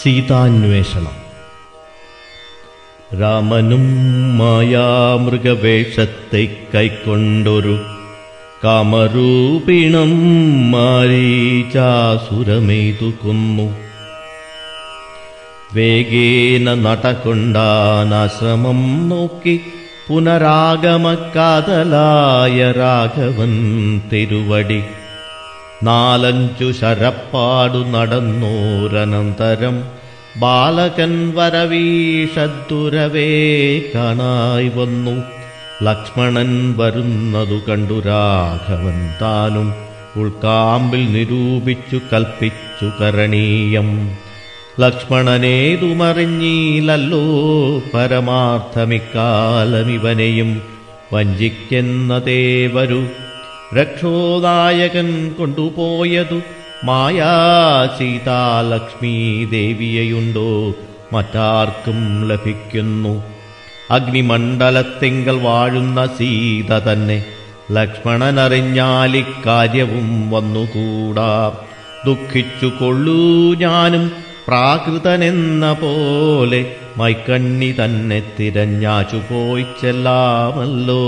സീതാന്വേഷണം. രാമനും മായാമൃഗവേഷത്തെ കൈക്കൊണ്ടൊരു കാമരൂപിണം മാരീചാസുരമെയ്തു കൊന്നു. വേഗേന നടകൊണ്ടാനാശ്രമം നോക്കി പുനരാഗമക്കാതലായ രാഘവൻ തിരുവടി നാലഞ്ചു ശരപ്പാടു നടന്നോരനന്തരം ബാലകൻ വരവീഷദ്ദുരവേ കാണായി വന്നു. ലക്ഷ്മണൻ വരുന്നതു കണ്ടു രാഘവൻ താനും ഉൾക്കാമ്പിൽ നിരൂപിച്ചു കൽപ്പിച്ചു കരണീയം. ലക്ഷ്മണനേതുമറിഞ്ഞീലല്ലോ പരമാർത്ഥമിക്കാലമിവനെയും വഞ്ചിക്കുന്നതേവരു രക്ഷോദായകൻ കൊണ്ടുപോയതു മായാ സീതാലക്ഷ്മീ ദേവിയെയുണ്ടോ മറ്റാർക്കും ലഭിക്കുന്നു. അഗ്നിമണ്ഡലത്തിങ്കൽ വാഴുന്ന സീത തന്നെ ലക്ഷ്മണനറിഞ്ഞാലിക്കാര്യവും വന്നുകൂടാ. ദുഃഖിച്ചു കൊള്ളൂ ഞാനും പ്രാകൃതനെന്ന പോലെ മൈക്കണ്ണി തന്നെ തിരഞ്ഞാച്ചു പോയി ചെല്ലാമല്ലോ.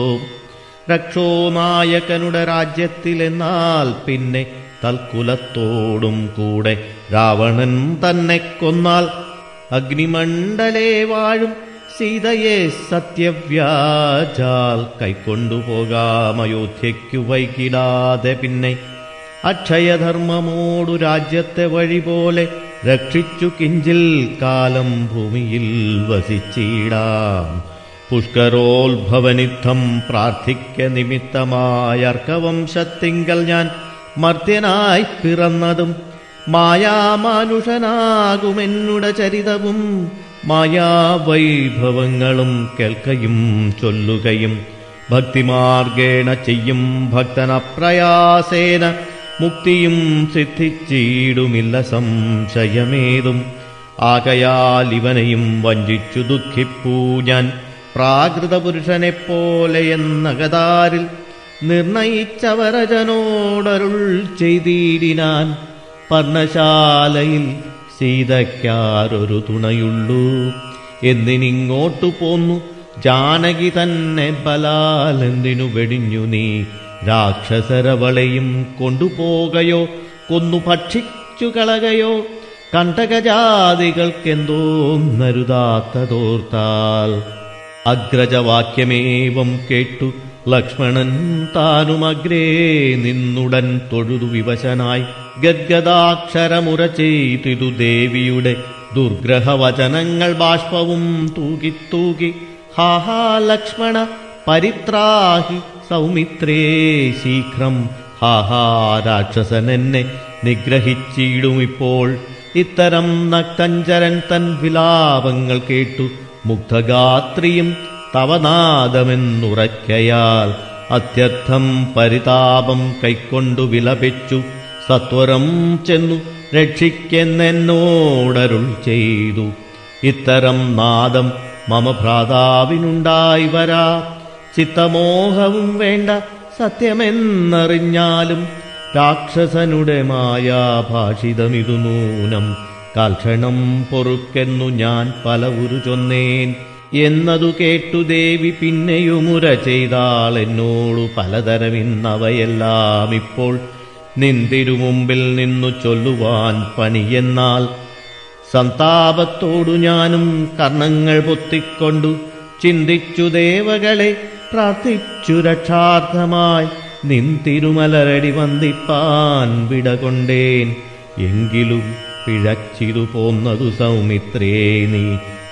രക്ഷോനായകനുടെ രാജ്യത്തിലെന്നാൽ പിന്നെ തൽക്കുലത്തോടും കൂടെ രാവണൻ തന്നെ കൊന്നാൽ അഗ്നിമണ്ഡലേ വാഴും സീതയെ സത്യവ്യാജാൽ കൈക്കൊണ്ടുപോകാമയോധ്യയ്ക്കു വൈകിടാതെ. പിന്നെ അക്ഷയധർമ്മമോടു രാജ്യത്തെ വഴി പോലെ രക്ഷിച്ചു കിഞ്ചിൽ കാലം ഭൂമിയിൽ വസിച്ചിടാം. പുഷ്കരോത്ഭവനിദ്ധം പ്രാർത്ഥിക്ക നിമിത്തമായ അർക്കവംശത്തിങ്കൽ ഞാൻ മർത്യനായി പിറന്നതും മായാമാനുഷനാകുമെന്നുട ചരിതവും മായാവൈഭവങ്ങളും കേൾക്കയും ചൊല്ലുകയും ഭക്തിമാർഗേണ ചെയ്യും ഭക്തനപ്രയാസേന മുക്തിയും സിദ്ധിച്ചിടുമില്ല സംശയമേതും. ആകയാൽ ഇവനെയും വഞ്ചിച്ചു ദുഃഖിപ്പൂ ഞാൻ പ്രാകൃതപുരുഷനെപ്പോലെയെന്നകതാരിൽ നിർണയിച്ചവരജനോടരുൾ ചെയ്തിടിനാൻ. പർണശാലയിൽ സീതയ്ക്കാരൊരു തുണയുള്ളൂ എന്നിനിങ്ങോട്ടു പോന്നു. ജാനകി തന്നെ ബലാലെന്തിനു വെടിഞ്ഞു നീ രാക്ഷസരവളെയും കൊണ്ടുപോകയോ കൊന്നു ഭക്ഷിച്ചു കളകയോ? കണ്ടകജാതികൾക്കെന്തോന്നരുതാത്തതോർത്താൽ അഗ്രജവാക്യമേവം കേട്ടു ലക്ഷ്മണൻ താനുമഗ്രേ നിന്നുടൻ തൊഴുതു വിവശനായി ഗദ്ഗദാക്ഷരമുര ചെയ്തിതു ദേവിയുടെ ദുർഗ്രഹവചനങ്ങൾ ബാഷ്പവും തൂകിത്തൂകി. ഹാഹാ ലക്ഷ്മണ പരിത്രാഹി സൗമിത്രേ ശീഘ്രം, ഹാഹാ രാക്ഷസനെന്നെ നിഗ്രഹിച്ചിടുമിപ്പോൾ. ഇത്തരം നക്തഞ്ചരൻ തൻ വിലാപങ്ങൾ കേട്ടു മുഗ്ധഗാത്രിയും തവനാദമെന്നുറക്കയാൽ അത്യർത്ഥം പരിതാപം കൈക്കൊണ്ടു വിലപിച്ചു സത്വരം ചെന്നു രക്ഷിക്കെന്നോടരുൾ ചെയ്തു. ഇത്തരം നാദം മമ ഭ്രാതാവിനുണ്ടായി വരാ. ചിത്തമോഹവും വേണ്ട സത്യമെന്നറിഞ്ഞാലും രാക്ഷസനുടെ മായാഭാഷിതമിതു നൂനം. കാൽക്ഷണം പൊറുക്കെന്നു ഞാൻ പല ഉരു ചൊന്നേൻ എന്നതു കേട്ടു ദേവി പിന്നെയുമുര ചെയ്താൾ എന്നോടു പലതരം. ഇന്നവയെല്ലാം ഇപ്പോൾ നിന്തിരു മുമ്പിൽ നിന്നു ചൊല്ലുവാൻ പണിയെന്നാൽ സന്താപത്തോടു ഞാനും കർണങ്ങൾ പൊത്തിക്കൊണ്ടു ചിന്തിച്ചു ദേവകളെ പ്രാർത്ഥിച്ചു രക്ഷാർത്ഥമായി നിന്തിരുമലരടി വന്ദിപ്പാൻ വിടകൊണ്ടേൻ. എങ്കിലും പിഴച്ചിതു പോന്നതു സൗമിത്രേ നീ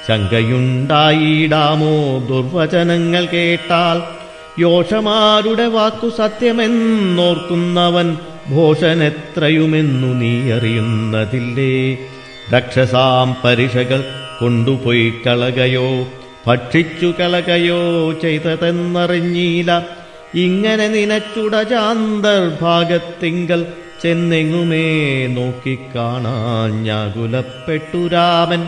ശങ്കയുണ്ടായിടാമോ? ദുർവചനങ്ങൾ കേട്ടാൽ യോഷമാരുടെ വാക്കു സത്യമെന്നോർക്കുന്നവൻ ഭോഷനെത്രയുമെന്നു നീ അറിയുന്നതില്ലേ? രക്ഷസാം പരിഷകൾ കൊണ്ടുപോയി കളകയോ ഭക്ഷിച്ചു കളകയോ ചെയ്തതെന്നറിഞ്ഞീല. ഇങ്ങനെ നിനച്ചുടചാന്തർഭാഗത്തിങ്കൽ ചെന്നെങ്ങുമേ നോക്കിക്കാണാഞ്ഞാകുലപ്പെട്ടു രാമൻ.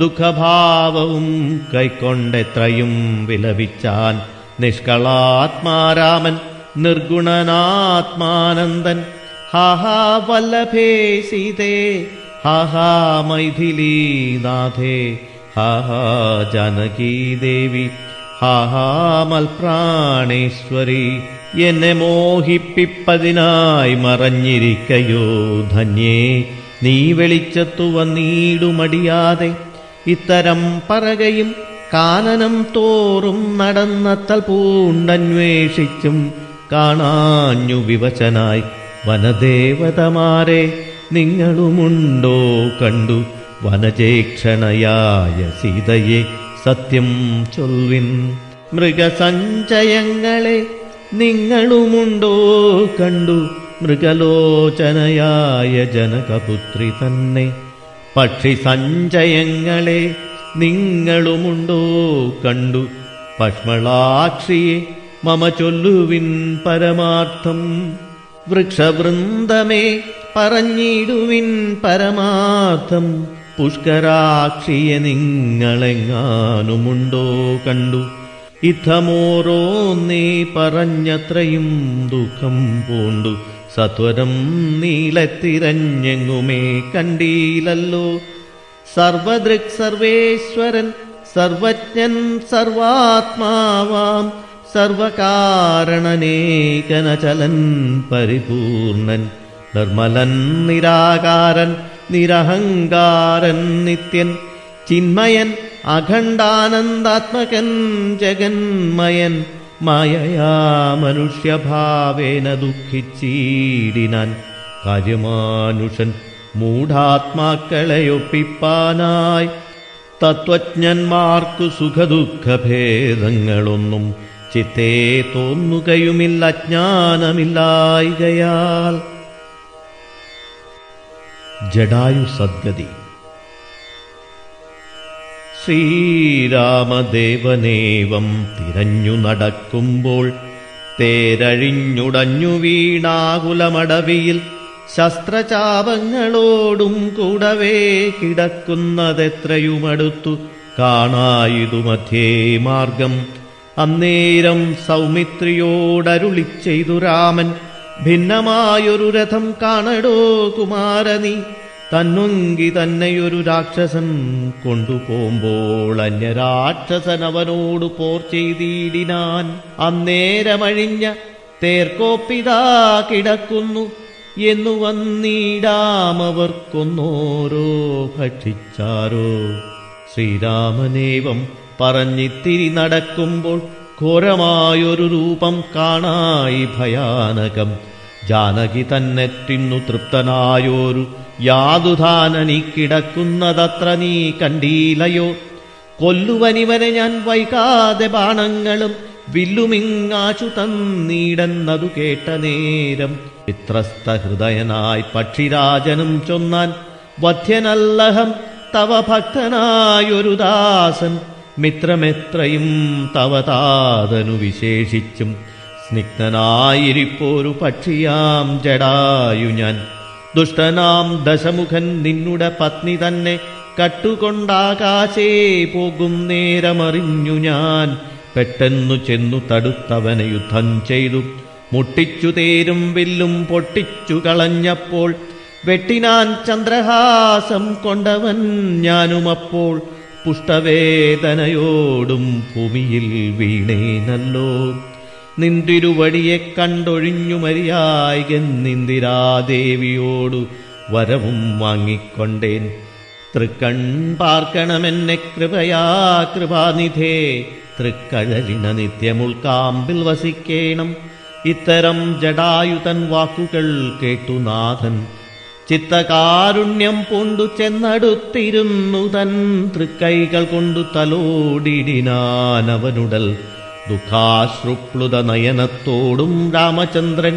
ദുഃഖഭാവവും കൈക്കൊണ്ടെത്രയും വിലപിച്ചാൻ നിഷ്കളാത്മാരാമൻ നിർഗുണനാത്മാനന്ദൻ. ഹാഹാ വല്ലഭേ സീതേ, हा हा मैथिली नाथे, हा हा जानकी ദേവി, हा हा മൽപ്രാണേശ്വരി, എന്നെ മോഹിപ്പിപ്പതിനായി മറഞ്ഞിരിക്കയോ ധന്യേ. നീ വെളിച്ചത്തു വന്നിടുമടിയാതെ ഇത്തരം പറകയും കാനനം തോറും നടന്നത്തൽ പൂണ്ടന്വേഷിച്ചും കാണാഞ്ഞു വിവചനായി വനദേവതമാരെ നിങ്ങളുമുണ്ടോ കണ്ടു വനജേക്ഷണയായ സീതയെ സത്യം ചൊല്ലിൻ. മൃഗസഞ്ചയങ്ങളെ നിങ്ങളുമുണ്ടോ കണ്ടു മൃഗലോചനയായ ജനകപുത്രി തന്നെ. പക്ഷി സഞ്ചയങ്ങളെ നിങ്ങളുമുണ്ടോ കണ്ടു പഷ്മളാക്ഷിയെ മമ ചൊല്ലുവിൻ പരമാർത്ഥം. വൃക്ഷവൃന്ദമേ പറഞ്ഞിടുവിൻ പരമാർത്ഥം. പുഷ്കരാക്ഷിയെ നിങ്ങളെങ്ങാനുമുണ്ടോ കണ്ടു ഇത്തമോരോന്നീ പറഞ്ഞത്രയും ദുഃഖം പൂണ്ടു സത്വരം നീലത്തിരഞ്ഞെങ്ങുമേ കണ്ടീലല്ലോ. സർവദൃക് സർവേശ്വരൻ സർവജ്ഞൻ സർവാത്മാവാം സർവകാരണനേകനചലൻ പരിപൂർണൻ നിർമ്മലൻ നിരാകാരൻ നിരഹങ്കാരൻ നിത്യൻ ചിന്മയൻ അഖണ്ഡാനന്ദാത്മകൻ ജഗന്മയൻ മായയാ മനുഷ്യഭാവേന ദുഃഖിച്ചീടിനാൻ കാര്യമാനുഷൻ മൂഢാത്മാക്കളെയൊപ്പിപ്പാനായി. തത്വജ്ഞന്മാർക്കു സുഖദുഃഖഭേദങ്ങളൊന്നും ചിത്തേ തോന്നുകയുമില്ല ജ്ഞാനമില്ലായികയാൽ. ജടായു സദ്ഗതി. ശ്രീരാമദേവനേവം തിരഞ്ഞു നടക്കുമ്പോൾ തേരഴിഞ്ഞുടഞ്ഞു വീണാകുലമടവിയിൽ ശസ്ത്രചാപങ്ങളോടും കൂടവേ കിടക്കുന്നതെത്രയുമടുത്തു കാണായിതു മധ്യേ മാർഗം. അന്നേരം സൗമിത്രിയോടരുളി ചെയ്തു രാമൻ, ഭിന്നമായൊരു രഥം കാണടോ കുമാരനി, തന്നൊങ്കി തന്നെയൊരു രാക്ഷസൻ കൊണ്ടുപോകുമ്പോൾ അന്യരാക്ഷസൻ അവനോട് പോർ ചെയ്തിടിനാൻ. അന്നേരമഴിഞ്ഞ തേർക്കോപ്പിതാ കിടക്കുന്നു എന്നു വന്നിടാമവർക്കൊന്നോരോ ഭക്ഷിച്ചാരോ. ശ്രീരാമനേവം പറഞ്ഞിത്തിരി നടക്കുമ്പോൾ ഘോരമായൊരു രൂപം കാണായി ഭയാനകം. ജാനകി തന്നെ തിന്നു തൃപ്തനായോരു യാതുധാനനി കിടക്കുന്നതത്ര നീ കണ്ടീലയോ. കൊല്ലുവനിവനെ ഞാൻ വൈകാതെ ബാണങ്ങളും വില്ലുമിങ്ങാശു തന്നീടെന്നതു കേട്ട നേരം ചിത്രസ്ഥഹൃദയനായി പക്ഷിരാജനും ചൊന്നാൻ, വധ്യനല്ലഹം തവ ഭക്തനായൊരു ദാസൻ, മിത്രമെത്രയും തവ താതനു വിശേഷിച്ചും സ്നിഗ്ധനായിരിപ്പോരു പക്ഷിയാം ജടായു ഞാൻ. ദുഷ്ടനാം ദശമുഖൻ നിന്നുടെ പത്നി തന്നെ കട്ടുകൊണ്ടാകാശേ പോകും നേരമറിഞ്ഞു ഞാൻ. പെട്ടെന്നു ചെന്നു തടുത്തവനെ യുദ്ധം ചെയ്തു മുട്ടിച്ചു തേരും വില്ലും പൊട്ടിച്ചു കളഞ്ഞപ്പോൾ വെട്ടിനാൻ ചന്ദ്രഹാസം കൊണ്ടവൻ ഞാനുമപ്പോൾ പുഷ്ടവേദനയോടും ഭൂമിയിൽ വീണേനല്ലോ. നിന്തിരുവടിയെ കണ്ടൊഴിഞ്ഞു മരിയായകൻ നിന്ദിരാദേവിയോടു വരവും വാങ്ങിക്കൊണ്ടേൻ. തൃക്കൺ പാർക്കണമെന്നെ കൃപയാ കൃപാനിധേ, തൃക്കഴലിന നിത്യമുൾക്കാമ്പിൽ വസിക്കേണം. ഇത്തരം ജടായുതൻ വാക്കുകൾ കേട്ടു നാഥൻ ചിത്തകാരുണ്യം പൂണ്ടു ചെന്നടുത്തിരുന്നു തൻ തൃക്കൈകൾ കൊണ്ടു തലോടിടിനാനവനുടൽ. ദുഃഖാശ്രുപ്ലുത നയനത്തോടും രാമചന്ദ്രൻ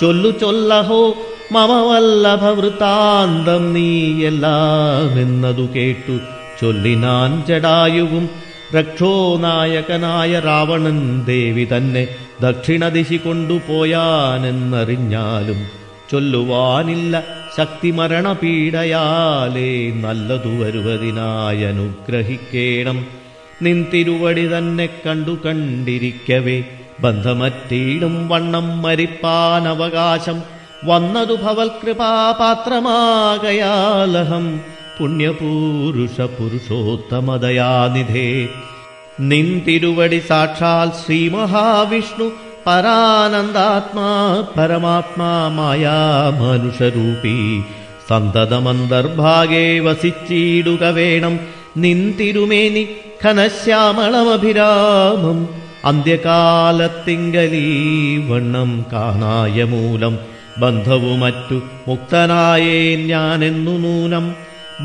ചൊല്ലു ചൊല്ലഹോ മമ വല്ലഭവൃത്താന്തം നീയെല്ലാമെന്നതു കേട്ടു ചൊല്ലിനാൻ ജടായുവും. രക്ഷോനായകനായ രാവണൻ ദേവി തന്നെ ദക്ഷിണദിശി കൊണ്ടുപോയാനെന്നറിഞ്ഞാലും ചൊല്ലുവാനില്ല ശക്തി മരണപീഡയാലേ, നല്ലതു വരുവതിനായി അനുഗ്രഹിക്കേണം. നിൻതിരുവടി തന്നെ കണ്ടു കണ്ടിരിക്കവേ ബന്ധമറ്റീടും വണ്ണം മരിപ്പാനവകാശം വന്നതു ഭവൽകൃപാപാത്രമാകയാലഹം പുണ്യപൂരുഷ പുരുഷോത്തമദയാനിധേ. നിൻ തിരുവടി സാക്ഷാൽ ശ്രീ മഹാവിഷ്ണു പരാനന്ദാത്മാ പരമാത്മാ മായാമനുഷരൂപീ സന്തതമന്തർഭാഗേ വസിച്ചിടുക വേണം. നിൻ തിരുമേനി ഘനശ്യാമളമഭിരാമം അന്ത്യകാലത്തിങ്കലീ വണ്ണം കാണായ മൂലം ബന്ധവുമറ്റു മുക്തനായേ ഞാനെന്നു നൂനം.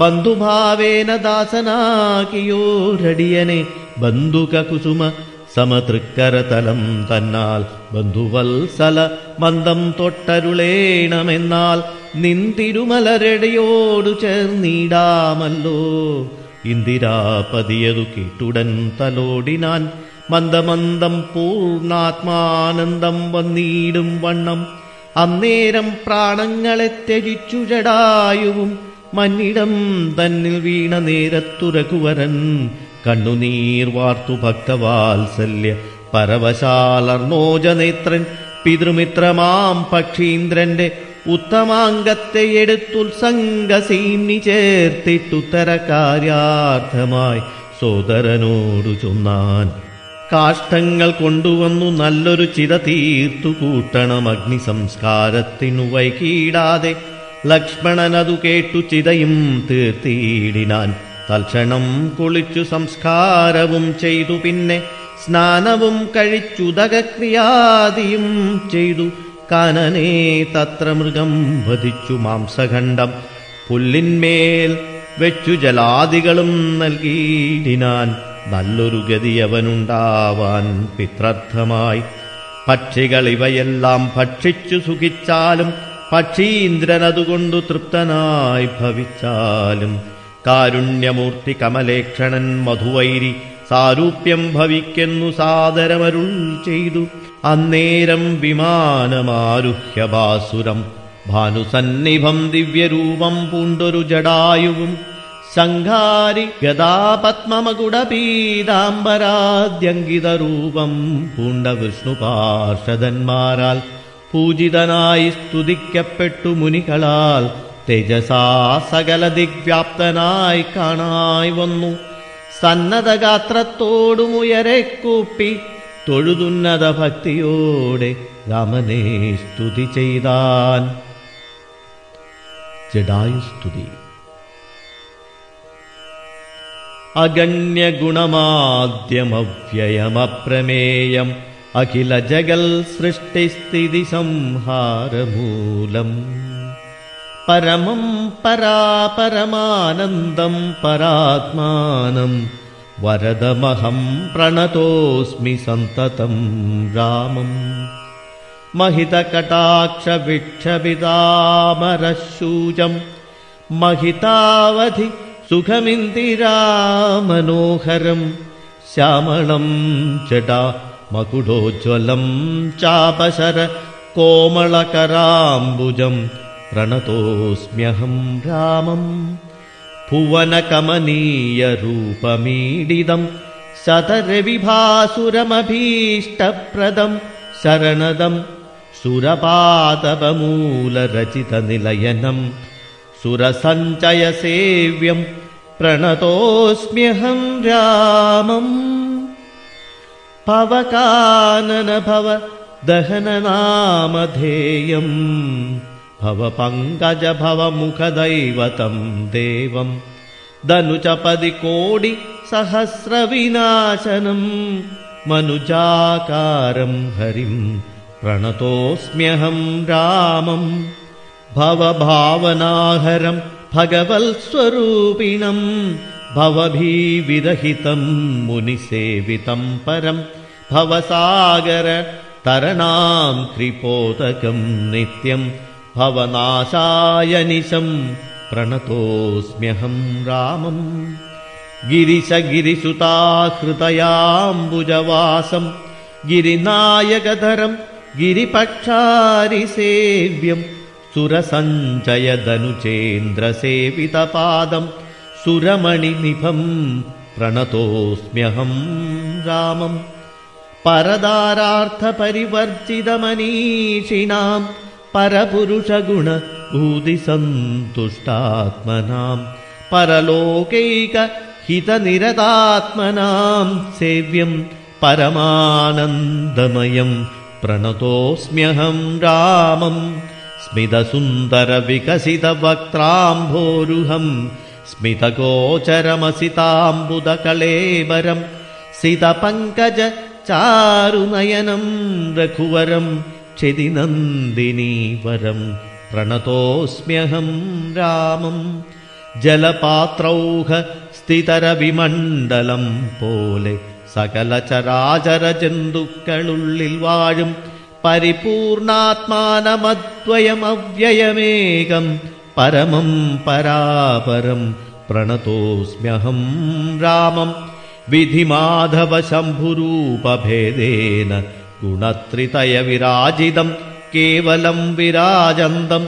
ബന്ധുഭാവേന ദാസനാക്കിയോരടിയനെ ബന്ധുക കുസുമ സമതൃക്കരതലം തന്നാൽ ബന്ധുവത്സല മന്ദം തൊട്ടരുളേണമെന്നാൽ നിൻ തിരുമലരടിയോടു ചേർന്നിടാമല്ലോ. ഇന്ദിരാപതിയതു കേട്ടുടൻ തലോടിനാൻ മന്ദമന്ദം പൂർണ്ണാത്മാനന്ദം വന്നിടും വണ്ണം. അന്നേരം പ്രാണങ്ങളെ ത്യജിച്ചു ജടായുവും മന്നിടം തന്നിൽ വീണ നേരത്തുരകുവരൻ കണ്ണുനീർ വാർത്തു ഭക്തവാത്സല്യ പരവശാലർണോജനേത്രൻ പിതൃമിത്രമാം പക്ഷീന്ദ്രന്റെ ഉത്തമാംഗത്തെ എടുത്തുത്സംഗസീംനി ചേർത്തിട്ടുത്തര കാര്യാർത്ഥമായി സോദരനോടു ചൊന്നാൻ. കാഷ്ടങ്ങൾ കൊണ്ടുവന്നു നല്ലൊരു ചിത തീർത്തു കൂട്ടണം അഗ്നി സംസ്കാരത്തിനു വൈകീടാതെ. ലക്ഷ്മണനതു കേട്ടു ചിതയും തീർത്തിയിടിനാൻ തൽക്ഷണം കുളിച്ചു സംസ്കാരവും ചെയ്തു. പിന്നെ സ്നാനവും കഴിച്ചുദകക്രിയാദിയും ചെയ്തു. കാനനേ തത്ര മൃഗം വധിച്ചു മാംസഖണ്ഡം പുല്ലിന്മേൽ വെച്ചു ജലാദികളും നൽകിയിടിനാൻ നല്ലൊരു ഗതിയവനുണ്ടാവാൻ പിത്രാർത്ഥമായി. പക്ഷികളിവയെല്ലാം ഭക്ഷിച്ചു സുഖിച്ചാലും പക്ഷീന്ദ്രനതുകൊണ്ടു തൃപ്തനായി ഭവിച്ചാലും കാരുണ്യമൂർത്തി കമലേക്ഷണൻ മധുവൈരി സാരൂപ്യം ഭവിക്കുന്നു സാദരമരുൾ ചെയ്തു. അന്നേരം വിമാനമാരുഹ്യ ബാസുരം ഭാനുസന്നിഭം ദിവ്യരൂപം പൂണ്ടൊരു ജടായുവും സംഘാരി ഗദാപത്മമകുടപീതാംബരാദ്യങ്കിതരൂപം പൂണ്ട വിഷ്ണുപാർഷദന്മാരാൽ പൂജിതനായി സ്തുതിക്കപ്പെട്ടു മുനികളാൽ. തേജസാ സകല ദിഗ്വ്യാപ്തനായി കാണായി വന്നു. സന്നദ്ധഗാത്രത്തോടുമുയരെ കൂപ്പി തൊഴുതുന്നത ഭക്തിയോടെ രാമനെ സ്തുതി ചെയ്താൻ. ജടായുസ്തുതി. അഗണ്യ ഗുണമാദ്യമവ്യയമപ്രമേയം അഖില ജഗൽ സൃഷ്ടിസ്ഥിതി സംഹാരമൂലം പരമം പരാപരമാനന്ദം പരാത്മാനം വരദമഹം പ്രണതോസ്മി സന്തതം രാമം. മഹിതകടാക്ഷവിക്ഷപിതാമരശൂജം മഹിതാവധി സുഖമിന്ദിരാമനോഹരം ശ്യാമളം ജടാ മകുടോജ്വലം ചാപശര കോമളകരാംബുജം പ്രണതോസ്മ്യഹം രാമം. ഭുവനകമനീയരൂപമീഡിതം ശതരവിഭാസുരമഭീഷ്ടപ്രദം ശരണദം സുരപാതപമൂലരചിതനിലയനം സുരസഞ്ചയസേവ്യം പ്രണതോസ്മ്യഹം രാമം. ഭവകാനനഭവ ദഹനനാമധേയം ഭവപങ്കജഭവമുഖദൈവതം ദേവം ധനുജപതികോടി സഹസ്രവിനാശനം മനുജാകാരം ഹരിം പ്രണതോസ്മ്യഹം രാമം. ഭവഭാവനാഹരം ഭഗവത്സ്വരൂപിണം ഭവഭീവിരഹിതം മുനിസേവിതം പരം ഭവസാഗര തരണാം കൃപോതകം നിത്യം ഭവനാശായ നിശം പ്രണതോസ്മ്യഹം രാമം. ഗിരിശഗിരിസുതാഹൃതയാംബുജവാസം ഗിരിനായകധരം ഗിരിപക്ഷാരിസേവ്യം സുരസഞ്ചയധനുചേന്ദ്രസേവിതപാദം സുരമണിനിഭം പ്രണതോസ്മ്യഹം രാമം. പരദാരാർത്ഥപരിവർജിതമനീഷിണാം പരപുരുഷഗുണഭൂതിസന്തുഷ്ടാത്മനാം പരലോകൈകഹിതനിരതാത്മനാം സേവ്യം പരമാനന്ദമയം പ്രണതോസ്മ്യഹം രാമം. സ്മിതസുന്ദരവികസിതവക്ത്രാംഭോരുഹം സ്മിതഗോചരമസിതാംബുദകളേവരം സിതപങ്കജചാരുനയനം രഘുവരം ക്ഷിതിനന്ദിനീവരം പ്രണതോസ്മ്യഹം രാമം. ജലപാത്രൗഹ സ്ഥിതരവിമണ്ഡലം പോലെ സകലചരാചരജന്തുക്കളുള്ളിൽ വാഴും പരിപൂർണാത്മാനമദ്വയമവ്യയമേകം പരമം പരാപരം പ്രണതോസ്മ്യഹം രാമം. വിധിമാധവശംഭുരൂപഭേദേന ഗുണത്രിതയവിരാജിതം കേവലം വിരാജന്തം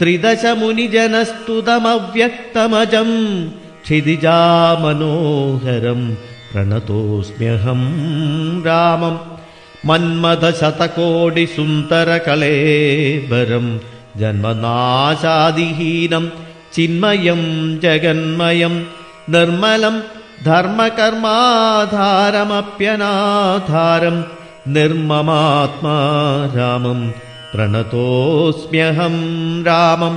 ത്രിദശമുനിജനസ്തുതമവ്യക്തമജം ക്ഷിതിജാമനോഹരം പ്രണതോസ്മ്യഹം രാമം. മന്മഥശതകോടിസുന്ദരകളേവരം ജന്മനാശാദിഹീനം ചിന്മയം ജഗന്മയം നിർമ്മലം ധർമ്മകർമാധാരമപ്യനാധാരം നിർമ്മമാത്മാ രാമം പ്രണതോസ്മ്യഹം രാമം.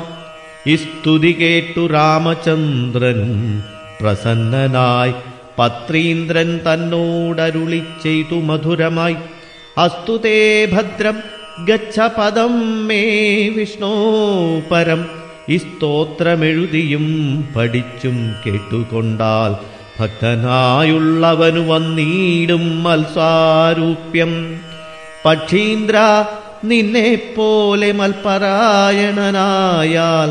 ഇസ്തുതി കേട്ടു രാമചന്ദ്രനും പ്രസന്നനായി പത്രീന്ദ്രൻ തന്നോടരുളി ചെയ്തു മധുരമായി, അസ്തുതേ ഭദ്രം ഗച്ഛ പദം മേ വിഷ്ണോ പരം. ഈ സ്തോത്രമെഴുതിയും പഠിച്ചും കേട്ടുകൊണ്ടാൽ ഭക്തനായുള്ളവനു വന്നീടും മത്സാരൂപ്യം. പക്ഷീന്ദ്ര നിന്നെപ്പോലെ മൽപരായണനായാൽ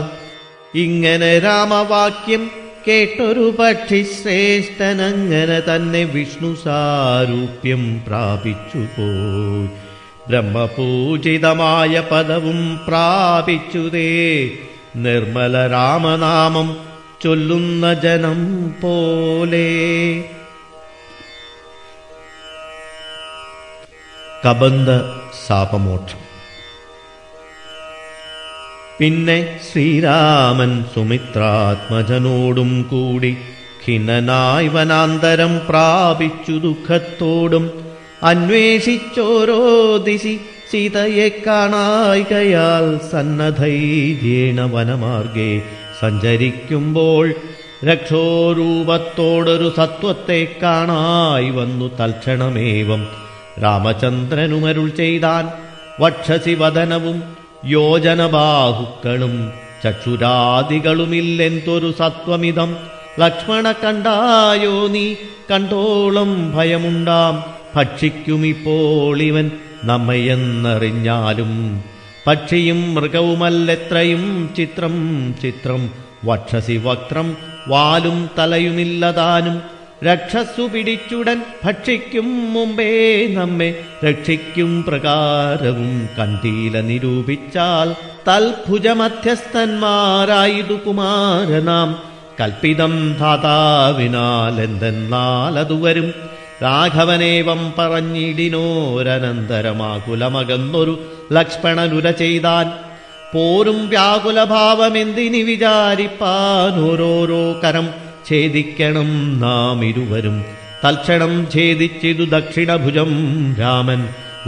ഇങ്ങനെ രാമവാക്യം കേട്ടൊരു പക്ഷി ശ്രേഷ്ഠനങ്ങനെ തന്നെ വിഷ്ണു സാരൂപ്യം പ്രാപിച്ചുപോയി. ബ്രഹ്മപൂജിതമായ പദവും പ്രാപിച്ചുതേ നിർമ്മല രാമനാമം ചൊല്ലുന്ന ജനം പോലെ. കബന്ധ ശാപമോക്ഷം. പിന്നെ ശ്രീരാമൻ സുമിത്രാത്മജനോടും കൂടി ഖിന്നനായി വനാന്തരം പ്രാപിച്ചു ദുഃഖത്തോടും. അന്വേഷിച്ചോരോ ദിശി സീതയെ കാണായികയാൽ സന്നധൈര്യേണ വനമാർഗേ സഞ്ചരിക്കുമ്പോൾ രക്ഷോരൂപത്തോടൊരു സത്വത്തെ കാണായി വന്നു. തൽക്ഷണമേവം രാമചന്ദ്രനുമരുൾ ചെയ്താൻ വക്ഷസി വദനവും യോജനബാഹുക്കളും ചക്ഷുരാദികളുമില്ലെന്തൊരു സത്വമിതം ലക്ഷ്മണ കണ്ടായോ നീ, കണ്ടോളം ഭയമുണ്ടാം. ഭക്ഷിക്കുമിപ്പോൾ ഇവൻ നമ്മയെന്നറിഞ്ഞാലും പക്ഷിയും മൃഗവുമല്ലെത്രയും ചിത്രം ചിത്രം വക്ഷസി വക്രം വാലും തലയുമില്ലതാനും. രക്ഷസ്സു പിടിച്ചുടൻ ഭക്ഷിക്കും മുമ്പേ നമ്മെ രക്ഷിക്കും പ്രകാരവും കണ്ടീല നിരൂപിച്ചാൽ തൽഭുജമധ്യസ്ഥന്മാരായിതു കുമാരനാം. കൽപ്പിതം ധാതാവിനാൽ എന്തെന്നാലതു വരും. രാഘവനേവം പറഞ്ഞിടിനോരനന്തരമാകുലമകന്നൊരു ലക്ഷ്മണനുര ചെയ്താൻ പോരും വ്യാകുലഭാവമെന്തിനി വിചാരിപ്പാൻ. ഓരോരോ കരം ഛേദിക്കണം നാം ഇരുവരും. തൽക്ഷണം ഛേദിച്ചിതു ദക്ഷിണഭുജം രാമൻ.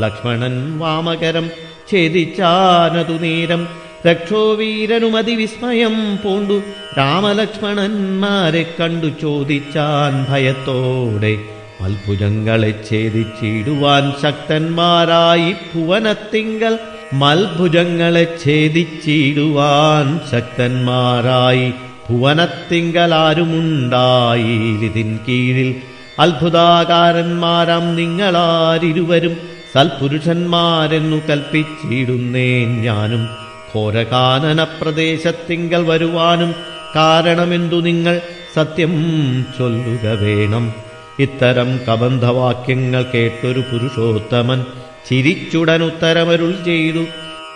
ലക്ഷ്മണൻ വാമകരം ഛേദിച്ചാനതു നേരം രക്ഷോവീരനുമതി വിസ്മയം പൂണ്ടു. രാമലക്ഷ്മണന്മാരെ കണ്ടു ചോദിച്ചാൻ ഭയത്തോടെ മൽഭുജങ്ങളെ ഛേദിച്ചിടുവാൻ ശക്തന്മാരായി ഭുവനത്തിങ്കൽ. മൽഭുജങ്ങളെ ഛേദിച്ചിടുവാൻ ശക്തന്മാരായി ഭുവനത്തിങ്കലാരുമുണ്ടായിതിൻ കീഴിൽ. അത്ഭുതാകാരന്മാരാം നിങ്ങളാരിരുവരും സൽപുരുഷന്മാരെന്നു കൽപ്പിച്ചിടുന്നേൻ ഞാനും. ഘോരകാനന പ്രദേശത്തിങ്കൽ വരുവാനും കാരണമെന്തു നിങ്ങൾ സത്യം ചൊല്ലുക വേണം. ഇത്തരം കബന്ധവാക്യങ്ങൾ കേട്ടൊരു പുരുഷോത്തമൻ ചിരിച്ചുടനുത്തരമരുൾ ചെയ്തു.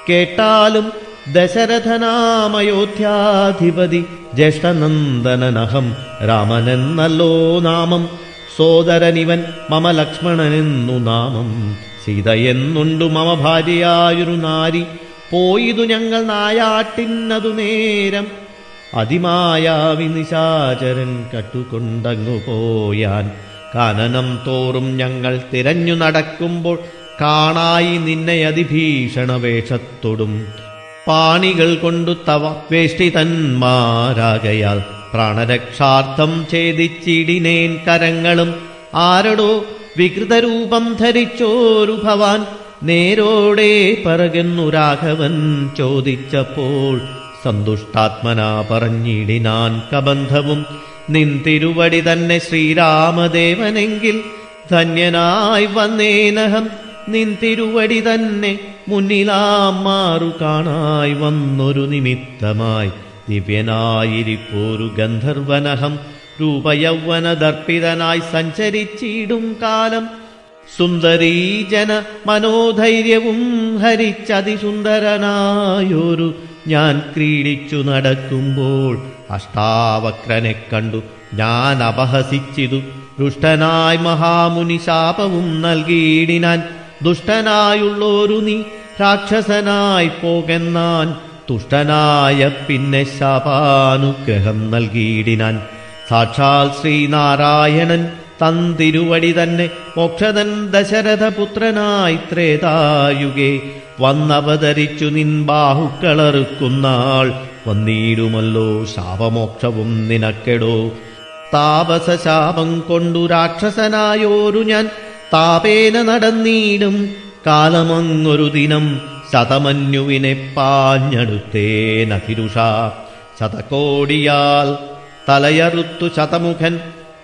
കേട്ടാലും ദശരഥനാമയോധ്യാധിപതി ജ്യേഷ്ഠനന്ദനനഹം രാമനെന്നല്ലോ നാമം. സോദരനിവൻ മമ ലക്ഷ്മണനെന്നു നാമം. സീതയെന്നുണ്ടു മമ ഭാര്യയായൊരു നാരി. പോയിതു ഞങ്ങൾ നായാട്ടിന്നതു നേരം അതിമായാവി നിശാചരൻ കട്ടുകൊണ്ടങ്ങു പോയാൻ. കാനനം തോറും ഞങ്ങൾ തിരഞ്ഞു നടക്കുമ്പോൾ കാണായി നിന്നെ അതിഭീഷണ വേഷത്തൊടും പാണികൾ കൊണ്ടു തവ വേഷ്ടിതന്മാരാകയാൽ പ്രാണരക്ഷാർത്ഥം ഛേദിച്ചിടിനേൻ കരങ്ങളും. ആരടോ വികൃതരൂപം ധരിച്ചോരു ഭവാൻ നേരോടെ പറകുന്നു രാഘവൻ ചോദിച്ചപ്പോൾ സന്തുഷ്ടാത്മനാ പറഞ്ഞിടിനാൻ കബന്ധവും നിൻ തിരുവടി തന്നെ ശ്രീരാമദേവനെങ്കിൽ ധന്യനായി വന്നേനഹം. നിൻ തിരുവടി തന്നെ മുന്നിലാം മാറു കാണായി വന്നൊരു നിമിത്തമായി ദിവ്യനായിരിപ്പോരു ഗന്ധർവനഹം. രൂപയൗവന ദർപ്പിതനായി സഞ്ചരിച്ചിടും കാലം സുന്ദരീജന മനോധൈര്യവും ഹരിച്ചതിസുന്ദരനായൊരു ഞാൻ ക്രീഡിച്ചു നടക്കുമ്പോൾ അഷ്ടാവക്രനെ കണ്ടു ഞാൻ അപഹസിച്ചിതു. ദുഷ്ടനായി മഹാമുനി ശാപവും നൽകിയിടിനാൻ ദുഷ്ടനായുള്ളൊരു നീ രാക്ഷസനായി പോകെന്നാൻ തുഷ്ടനായ പിന്നെ ശാപാനുഗ്രഹം നൽകിയിടിനാൻ. സാക്ഷാൽ ശ്രീനാരായണൻ തൻ തിരുവടി തന്നെ മോക്ഷതൻ ദശരഥപുത്രനായി ത്രേതായുഗേ വന്നവതരിച്ചു നിൻ ബാഹുക്കളറുക്കുന്നാൾ വന്നിടുമല്ലോ ശാപമോക്ഷവും നിനക്കെടോ. താപസശാപം കൊണ്ടു രാക്ഷസനായോരു ഞാൻ താപേന നടന്നിടും കാലമങ്ങൊരു ദിനം ശതമന്യുവിനെ പാഞ്ഞെടുത്തേനഹിരുഷ. ശതകോടിയാൽ തലയറുത്തു ശതമുഖൻ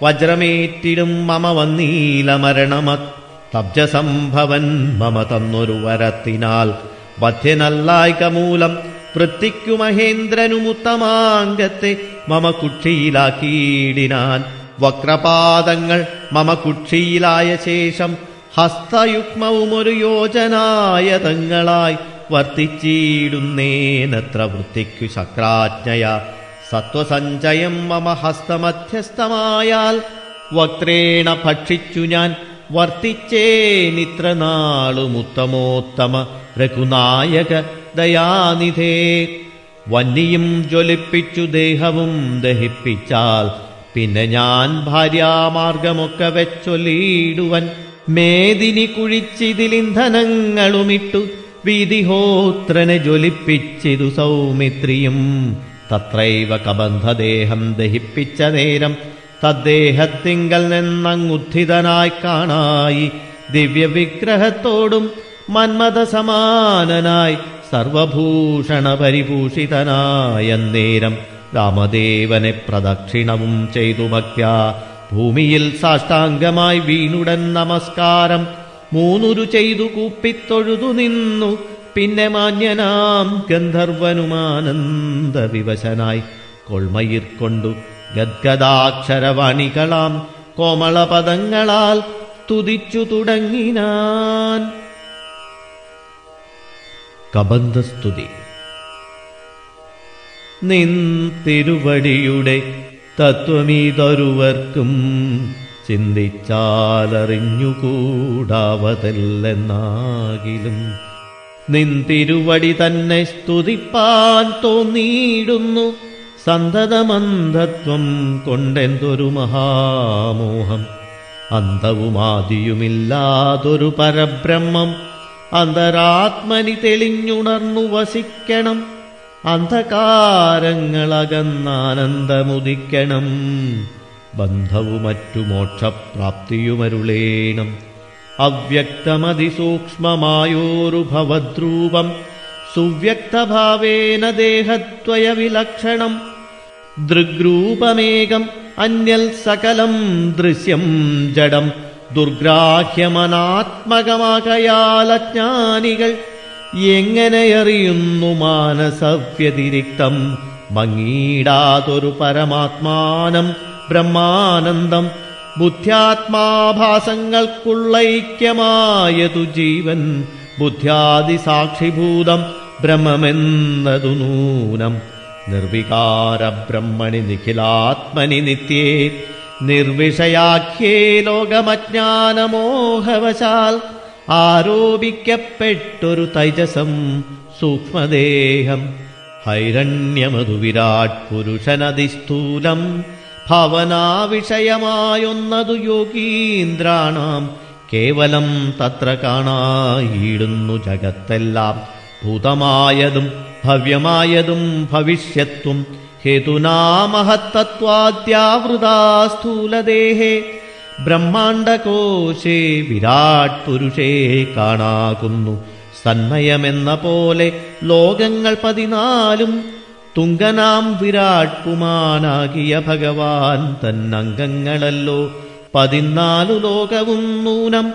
വജ്രമേറ്റിടും മമ വന്നീലമരണമത് തബ്ജസംഭവൻ മമ തന്നൊരു വരത്തിനാൽ വധ്യനല്ലായ്കമൂലം വൃത്തിക്കു മഹേന്ദ്രനുമുത്തമാംഗത്തെ മമ കുക്ഷിയിലാക്കിയിടിനാൻ. വക്രപാദങ്ങൾ മമ കുക്ഷിയിലായ ശേഷം ഹസ്തയുഗ്മവും ഒരു യോജനായതങ്ങളായി വർത്തിച്ചിടുന്നേനത്ര വൃത്തിക്കു ശക്രാജ്ഞയ. സത്വസഞ്ചയം മമ ഹസ്തമധ്യസ്ഥമായാൽ വക്രേണ ഭക്ഷിച്ചു ഞാൻ വർത്തിച്ചേനിത്ര നാളും ഉത്തമോത്തമ രഘുനായക ദയാനിധേ. വന്യം ജ്വലിപ്പിച്ചു ദേഹവും ദഹിപ്പിച്ചാൽ പിന്നെ ഞാൻ ഭാര്യാമാർഗമൊക്കെ വെച്ചൊല്ലിയിടുവൻ. മേദിനി കുഴിച്ചിതിലിന്ധനങ്ങളുമിട്ടു വിധിഹോത്രനെ ജ്വലിപ്പിച്ചിതു സൗമിത്രിയും. തത്രൈവ കബന്ധദേഹം ദഹിപ്പിച്ച നേരം തദ്ദേഹത്തിങ്കൽ നിന്നങ്ങുദ്ധിതനായി കാണായി ദിവ്യവിഗ്രഹത്തോടും മന്മഥസമാനനായി സർവഭൂഷണ പരിഭൂഷിതനായന്നേരം രാമദേവനെ പ്രദക്ഷിണവും ചെയ്തു ഭക്യാ. ഭൂമിയിൽ സാഷ്ടാംഗമായി വീണുടൻ നമസ്കാരം മൂന്നുരു ചെയ്തു കൂപ്പിത്തൊഴുതു നിന്നു. പിന്നെ മാന്യനാം ഗന്ധർവനുമാനന്ദവിവശനായി കൊൾമയിർ കൊണ്ടു ഗദ്ഗദാക്ഷരവാണികളാം കോമളപദങ്ങളാൽ തുതിച്ചു തുടങ്ങിനാൻ. കബന്ധസ്തുതി. നിൻ തിരുവടിയുടെ തത്വമീതരുവർക്കും ചിന്തിച്ചാലറിഞ്ഞുകൂടാവതല്ലെന്നാകിലും നിൻ തിരുവടി തന്നെ സ്തുതിപ്പാൻ തോന്നിയിടുന്നു. സന്തതമന്ധത്വം കൊണ്ടെന്തൊരു മഹാമോഹം. അന്തവുമാദിയുമില്ലാതൊരു പരബ്രഹ്മം അന്തരാത്മനി തെളിഞ്ഞുണർന്നു വസിക്കണം. അന്ധകാരങ്ങളകന്നാനന്ദമുദിക്കണം. ബന്ധവുമറ്റു മോക്ഷപ്രാപ്തിയുമരുളേണം. അവ്യക്തമതിസൂക്ഷ്മമായോരു ഭവദ്രൂപം സുവ്യക്തഭാവേന ദേഹദ്വയ വിലക്ഷണം. ദൃഗ്രൂപമേകം അന്യൽ സകലം ദൃശ്യം ജഡം ദുർഗ്രാഹ്യമനാത്മകമാകയാൽ അജ്ഞാനികൾ എങ്ങനെയറിയുന്നു മാനസവ്യതിരിക്തം. മങ്ങീടാതൊരു പരമാത്മാനം ബ്രഹ്മാനന്ദം ബുദ്ധ്യാത്മാഭാസങ്ങൾക്കുള്ളൈക്യമായതു ജീവൻ ബുദ്ധ്യാദിസാക്ഷിഭൂതം ബ്രഹ്മമെന്നതു നൂനം. നിർവികാരബ്രഹ്മണി നിഖിലാത്മനി നിത്യേ നിർവിഷയാഖ്യേ ലോകമജ്ഞാനമോഹവശാൽ ആരോപിക്കപ്പെട്ടൊരു തൈജസം സൂക്ഷ്മദേഹം ഹൈരണ്യമതു വിരാട് പുരുഷനതിസ്ഥൂലം ഭാവനാവിഷയമായൊന്നതു യോഗീന്ദ്രാണാം കേവലം തത്ര കാണായിടുന്നു. ജഗത്തെല്ലാം ഭൂതമായതും ഭവ്യമായതും ഭവിഷ്യത്തും ഹേതുനാ മഹത്തത്വാദ്യാവൃതാ സ്ഥൂലദേഹേ ബ്രഹ്മാണ്ഡകോശേ വിരാട് പുരുഷേ കാണാകുന്നു. സന്മയമെന്ന പോലെ ലോകങ്ങൾ 14 തുങ്കനാം വിരാട് പുമാനാകിയ ഭഗവാൻ തന്നംഗങ്ങളല്ലോ 14 ലോകവും നൂനം.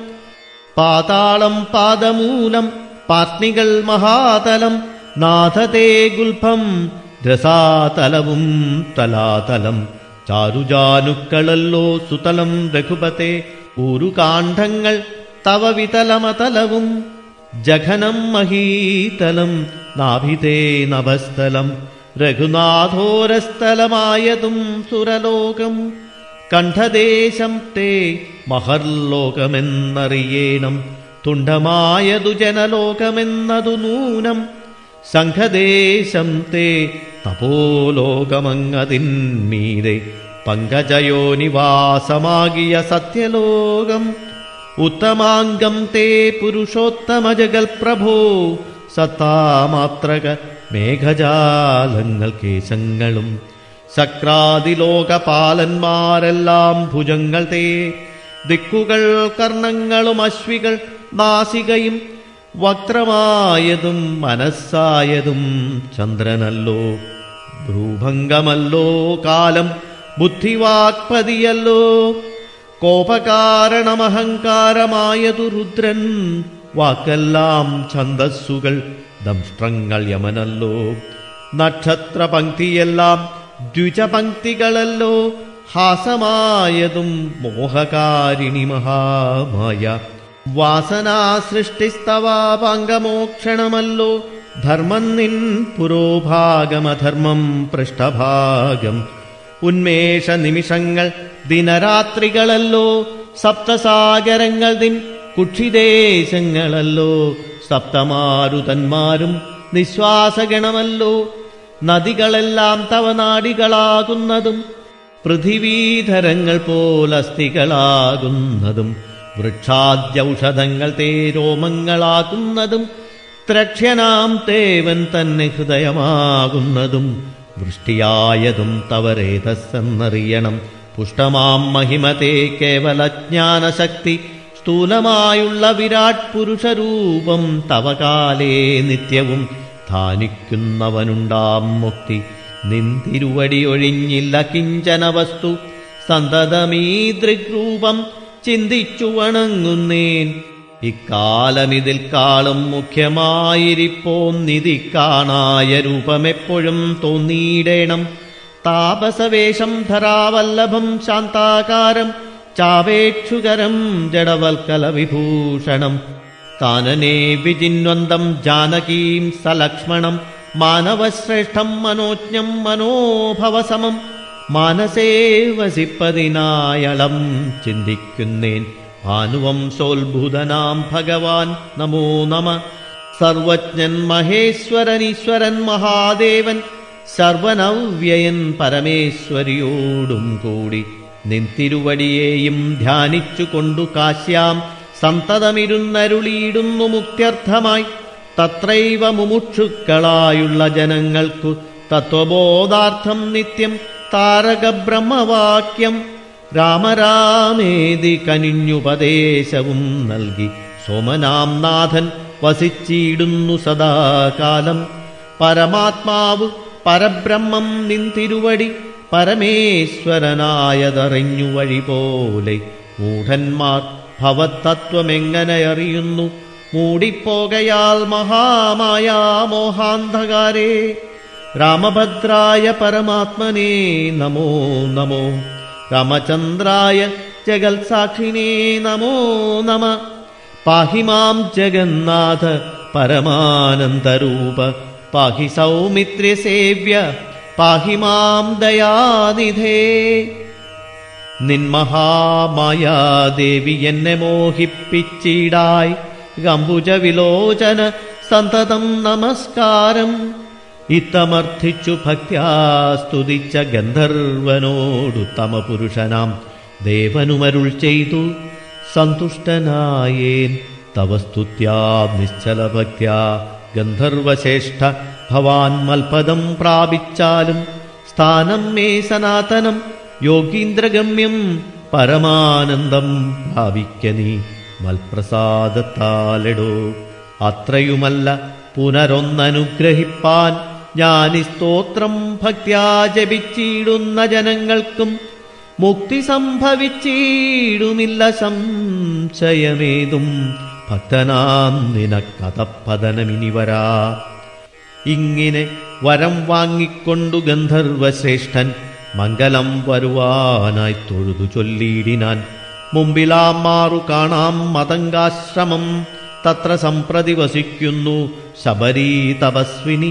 പാതാളം പാദമൂലം പാത്നികൾ മഹാതലം നാഥതേ ഗുൽഭം രസാതലവും തലാതലം. ചാരുജാനുക്കളല്ലോ സുതലം രഘുപത്തെ ഊരുകാണ്ഡങ്ങൾ തവ വിതലമതലവും. ജഘനം മഹീതലം നാഭിതേ നഭസ്ഥലം രഘുനാഥോരസ്ഥലമായതും സുരലോകം. കണ്ഠദേശം തേ മഹർലോകമെന്നറിയേണം തുണ്ഡമായതു ജനലോകമെന്നതു നൂനം. സംഘദേശം തേ തപോലോകമങ്ങതിന്മീതെ പങ്കജയോ നിവാസമാകിയ സത്യലോകം. ഉത്തമാംഗം തേ പുരുഷോത്തമ ജഗൽപ്രഭോ സത്താമാത്രക മേഘജാലങ്ങൾ കേശങ്ങളും. സക്രാദിലോകപാലന്മാരെല്ലാം ഭുജങ്ങൾ തേ ദിക്കുകൾ കർണങ്ങളും അശ്വികൾ നാസികയും. വക്രമായതും മനസ്സായതും ചന്ദ്രനല്ലോ ഭ്രൂഭംഗമല്ലോ കാലം ബുദ്ധിവാക്പതിയല്ലോ. കോപകാരണമഹങ്കാരമായതു രുദ്രൻ വാക്കെല്ലാം ഛന്ദസ്സുകൾ ദംഷ്ട്രങ്ങൾ യമനല്ലോ. നക്ഷത്രപംക്തിയെല്ലാം ദ്വിജപംക്തികളല്ലോ ഹാസമായതും മോഹകാരിണി മഹാമായ. വാസനാസൃഷ്ടിസ്തവാപാംഗമോക്ഷണമല്ലോ ധർമ്മം നിൻ പുരോഭാഗമധർമ്മം പൃഷ്ഠഭാഗം. ഉന്മേഷ നിമിഷങ്ങൾ ദിനരാത്രികളല്ലോ സപ്തസാഗരങ്ങൾ ദിൻ കുക്ഷിദേശങ്ങളല്ലോ. സപ്തമാരുതന്മാരും നിശ്വാസഗണമല്ലോ നദികളെല്ലാം തവനാടികളാകുന്നതും. പൃഥിവീധരങ്ങൾ പോലസ്ഥികളാകുന്നതും വൃക്ഷാദ്യൗഷധങ്ങൾ തേ രോമങ്ങളാകുന്നതും. ത്രക്ഷ്യനാം തേവൻ തന്നെ ഹൃദയമാകുന്നതും. വൃഷ്ടിയായതും തവരേതസ്സെന്നറിയണം പുഷ്ടമാം മഹിമതേ കേവലജ്ഞാനശക്തി. സ്ഥൂലമായുള്ള വിരാട് പുരുഷരൂപം തവകാലേ നിത്യവും ധാനിക്കുന്നവനുണ്ടാം മുക്തി. നിന്തിരുവടിയൊഴിഞ്ഞില്ല കിഞ്ചന വസ്തു സന്തതമീ ദൃഗ്രൂപം ചിന്തിച്ചു വണങ്ങുന്നേൻ. ഇക്കാലമിതിൽ കാളും മുഖ്യമായിരിപ്പോം നിധി കാണായ രൂപമെപ്പോഴും തോന്നിയിടേണം. താപസവേഷം ധരാവല്ലഭം ശാന്താകാരം ചാവേക്ഷുകരം ജഡവൽക്കല വിഭൂഷണം. കാനനേ വിജിന്വന്തം ജാനകീം സലക്ഷ്മണം മാനവശ്രേഷ്ഠം മനോജ്ഞം മനോഭവസമം. മാനസേ വസിപ്പതിനായളം ചിന്തിക്കുന്നേൻ ആനുവം സോത്ഭുതനാം ഭഗവാൻ നമോ നമ. സർവജ്ഞൻ മഹേശ്വരനീശ്വരൻ മഹാദേവൻ സർവനവ്യയൻ പരമേശ്വരിയോടും കൂടി നിൻതിരുവടിയേയും ധ്യാനിച്ചു കൊണ്ടു കാശ്യാം സന്തതമിരുന്നരുളിയിടുന്നു മുക്ത്യർത്ഥമായി. തത്രൈവ മുമുക്ഷുക്കളായുള്ള ജനങ്ങൾക്കു തത്വബോധാർത്ഥം നിത്യം താരകബ്രഹ്മവാക്യം രാമരാമേതി കനിഞ്ഞുപദേശവും നൽകി സോമനാം നാഥൻ വസിച്ചിടുന്നു സദാകാലം. പരമാത്മാവ് പരബ്രഹ്മം നിൻതിരുവടി പരമേശ്വരനായതറിഞ്ഞു വഴി പോലെ. മൂഢന്മാർ ഭവത്തത്വമെങ്ങനെയറിയുന്നു മൂടിപ്പോകയാൽ മഹാമായാമോഹാന്ധകാരേ. രാമഭദ്രായ പരമാത്മനേ നമോ നമോ. രാമചന്ദ്രായ ജഗത്സാക്ഷിനേ നമോ നമ. പാഹി മാം ജഗന്നാഥ പരമാനന്ദരൂപ പാഹി സൗമിത്രസേവ്യ പാഹി മാം ദയാനിധേ. നിന്മഹാമായാദേവി എന്നെ മോഹിപ്പിച്ചിടായി ഗംബുജ വിലോചന സന്തതം നമസ്കാരം ഇത്തമർത്ഥിച്ചു ഭക്യാ സ്തുതിച്ച ഗന്ധർവനോടുത്തമ പുരുഷനാം ദേവനുമരുൾ ചെയ്തു. സന്തുഷ്ടനായേൻ തവ സ്തുത്യാ നിശ്ചലഭക്യാ ഗന്ധർവശേഷ്ഠ ഭവാൻ മൽപദം പ്രാപിച്ചാലും സ്ഥാനം മേ സനാതനം യോഗീന്ദ്രഗമ്യം പരമാനന്ദം ഭാവിക്ക നീ മൽപ്രസാദത്താലെടോ. അത്രയുമല്ല പുനരൊന്നനുഗ്രഹിപ്പാൻ ഞാനി സ്തോത്രം ഭക്ത്യാ ജപിച്ചിടുന്ന ജനങ്ങൾക്കും മുക്തി സംഭവിച്ചിടുമില്ല സംശയമേതും ഭക്തനാം നിനക്കഥപ്പതനമിനി വരാ. ഇങ്ങനെ വരം വാങ്ങിക്കൊണ്ടു ഗന്ധർവശ്രേഷ്ഠൻ മംഗളം വരുവാനായി തൊഴുതു ചൊല്ലിയിടിനാൻ. മുമ്പിലാം മാറു കാണാം മതംഗാശ്രമം തത്ര സംപ്രതി വസിക്കുന്നു ശബരീ തപസ്വിനി.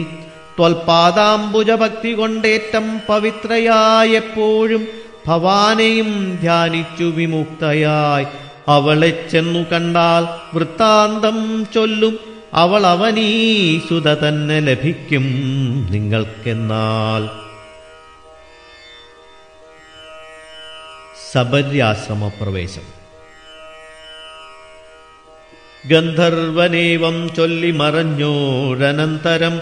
ത്വൽപാദാംബുജഭക്തി കൊണ്ടേറ്റം പവിത്രയായെപ്പോഴും ഭവാനെയും ധ്യാനിച്ചു വിമുക്തയായി അവളെ ചെന്നു കണ്ടാൽ വൃത്താന്തം ചൊല്ലും. അവൾ അവനീസുത തന്നെ ലഭിക്കും നിങ്ങൾക്കെന്നാൽ. ശബര്യാശ്രമപ്രവേശം. ഗന്ധർവനേവം ചൊല്ലി മറഞ്ഞോരനന്തരം